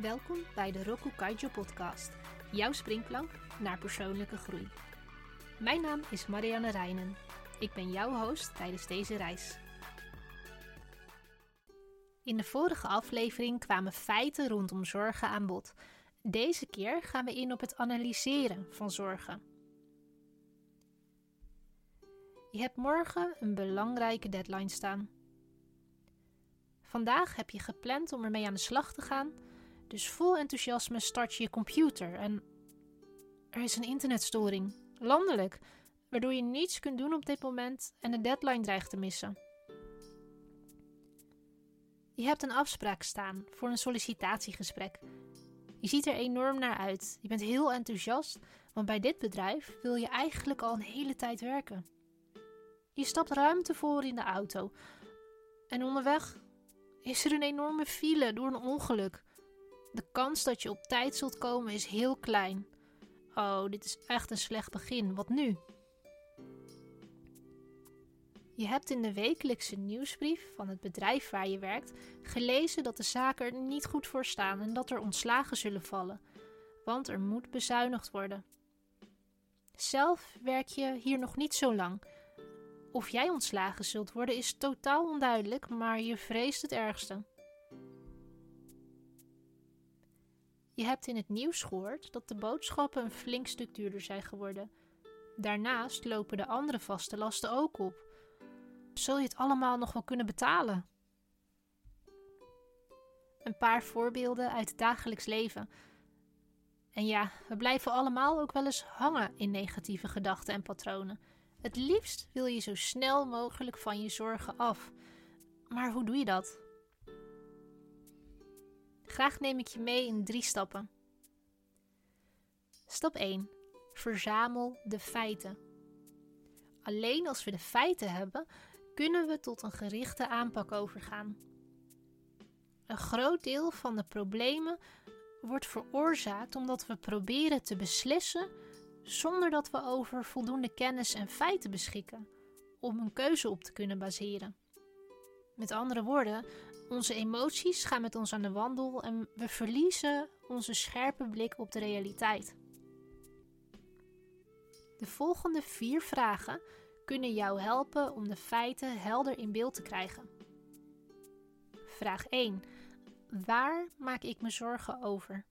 Welkom bij de Rokku Kaijo podcast, jouw springplank naar persoonlijke groei. Mijn naam is Marianne Reijnen. Ik ben jouw host tijdens deze reis. In de vorige aflevering kwamen feiten rondom zorgen aan bod. Deze keer gaan we in op het analyseren van zorgen. Je hebt morgen een belangrijke deadline staan. Vandaag heb je gepland om ermee aan de slag te gaan, dus vol enthousiasme start je je computer en er is een internetstoring, landelijk, waardoor je niets kunt doen op dit moment en de deadline dreigt te missen. Je hebt een afspraak staan voor een sollicitatiegesprek. Je ziet er enorm naar uit, je bent heel enthousiast, want bij dit bedrijf wil je eigenlijk al een hele tijd werken. Je stapt ruimtevol in de auto en onderweg is er een enorme file door een ongeluk. De kans dat je op tijd zult komen is heel klein. Oh, dit is echt een slecht begin. Wat nu? Je hebt in de wekelijkse nieuwsbrief van het bedrijf waar je werkt gelezen dat de zaken er niet goed voor staan en dat er ontslagen zullen vallen, want er moet bezuinigd worden. Zelf werk je hier nog niet zo lang. Of jij ontslagen zult worden is totaal onduidelijk, maar je vreest het ergste. Je hebt in het nieuws gehoord dat de boodschappen een flink stuk duurder zijn geworden. Daarnaast lopen de andere vaste lasten ook op. Zul je het allemaal nog wel kunnen betalen? Een paar voorbeelden uit het dagelijks leven. En ja, we blijven allemaal ook wel eens hangen in negatieve gedachten en patronen. Het liefst wil je zo snel mogelijk van je zorgen af. Maar hoe doe je dat? Graag neem ik je mee in 3 stappen. Stap 1. Verzamel de feiten. Alleen als we de feiten hebben, kunnen we tot een gerichte aanpak overgaan. Een groot deel van de problemen wordt veroorzaakt omdat we proberen te beslissen zonder dat we over voldoende kennis en feiten beschikken om een keuze op te kunnen baseren. Met andere woorden, onze emoties gaan met ons aan de wandel en we verliezen onze scherpe blik op de realiteit. De volgende 4 vragen kunnen jou helpen om de feiten helder in beeld te krijgen. Vraag 1. Waar maak ik me zorgen over?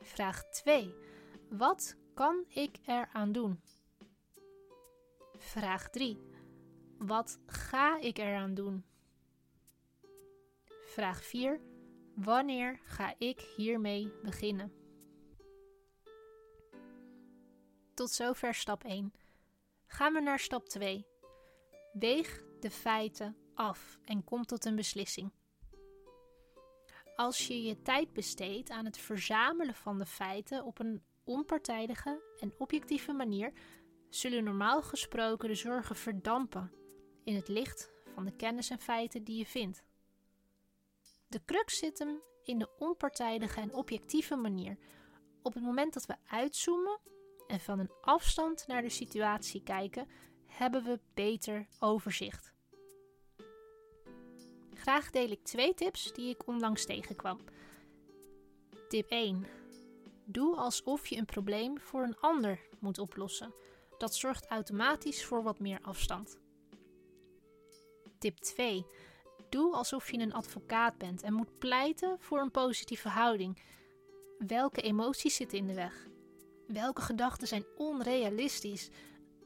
Vraag 2. Wat kan ik eraan doen? Vraag 3. Wat ga ik eraan doen? Vraag 4. Wanneer ga ik hiermee beginnen? Tot zover stap 1. Gaan we naar stap 2. Weeg de feiten af en kom tot een beslissing. Als je je tijd besteedt aan het verzamelen van de feiten op een onpartijdige en objectieve manier, zullen normaal gesproken de zorgen verdampen in het licht van de kennis en feiten die je vindt. De crux zit hem in de onpartijdige en objectieve manier. Op het moment dat we uitzoomen en van een afstand naar de situatie kijken, hebben we beter overzicht. Graag deel ik 2 tips die ik onlangs tegenkwam. Tip 1. Doe alsof je een probleem voor een ander moet oplossen. Dat zorgt automatisch voor wat meer afstand. Tip 2. Doe alsof je een advocaat bent en moet pleiten voor een positieve houding. Welke emoties zitten in de weg? Welke gedachten zijn onrealistisch?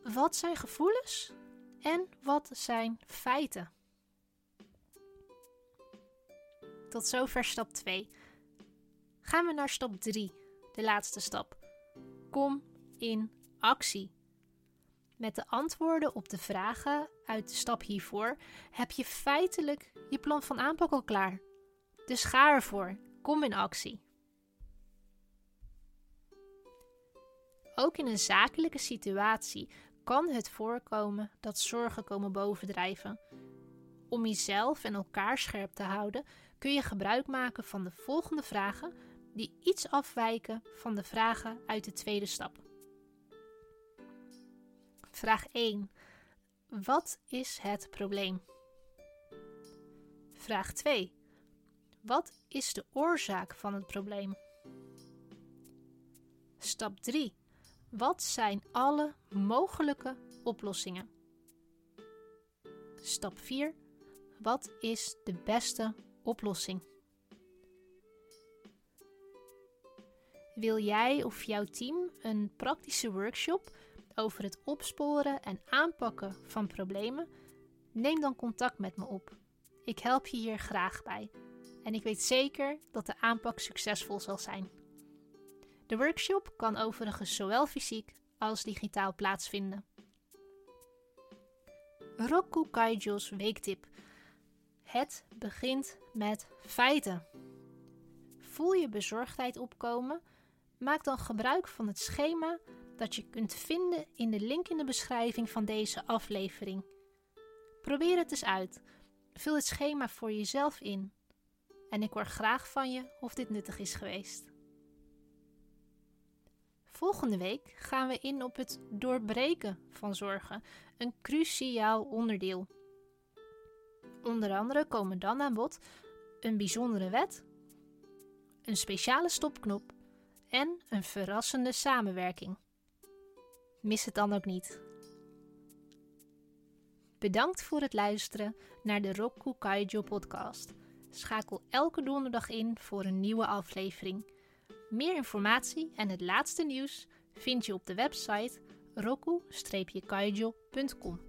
Wat zijn gevoelens? En wat zijn feiten? Tot zover stap 2. Gaan we naar stap 3, de laatste stap. Kom in actie. Met de antwoorden op de vragen uit de stap hiervoor heb je feitelijk je plan van aanpak al klaar. Dus ga ervoor. Kom in actie. Ook in een zakelijke situatie kan het voorkomen dat zorgen komen bovendrijven. Om jezelf en elkaar scherp te houden, kun je gebruik maken van de volgende vragen die iets afwijken van de vragen uit de tweede stap. Vraag 1. Wat is het probleem? Vraag 2. Wat is de oorzaak van het probleem? Stap 3. Wat zijn alle mogelijke oplossingen? Stap 4. Wat is de beste oplossing? Wil jij of jouw team een praktische workshop over het opsporen en aanpakken van problemen? Neem dan contact met me op. Ik help je hier graag bij. En ik weet zeker dat de aanpak succesvol zal zijn. De workshop kan overigens zowel fysiek als digitaal plaatsvinden. Rokku Kaijo's weektip. Het begint met feiten. Voel je bezorgdheid opkomen? Maak dan gebruik van het schema dat je kunt vinden in de link in de beschrijving van deze aflevering. Probeer het eens uit. Vul het schema voor jezelf in. En ik hoor graag van je of dit nuttig is geweest. Volgende week gaan we in op het doorbreken van zorgen, een cruciaal onderdeel. Onder andere komen dan aan bod een bijzondere wet, een speciale stopknop en een verrassende samenwerking. Mis het dan ook niet. Bedankt voor het luisteren naar de Rokku Kaijo podcast. Schakel elke donderdag in voor een nieuwe aflevering. Meer informatie en het laatste nieuws vind je op de website roku-kaijo.com.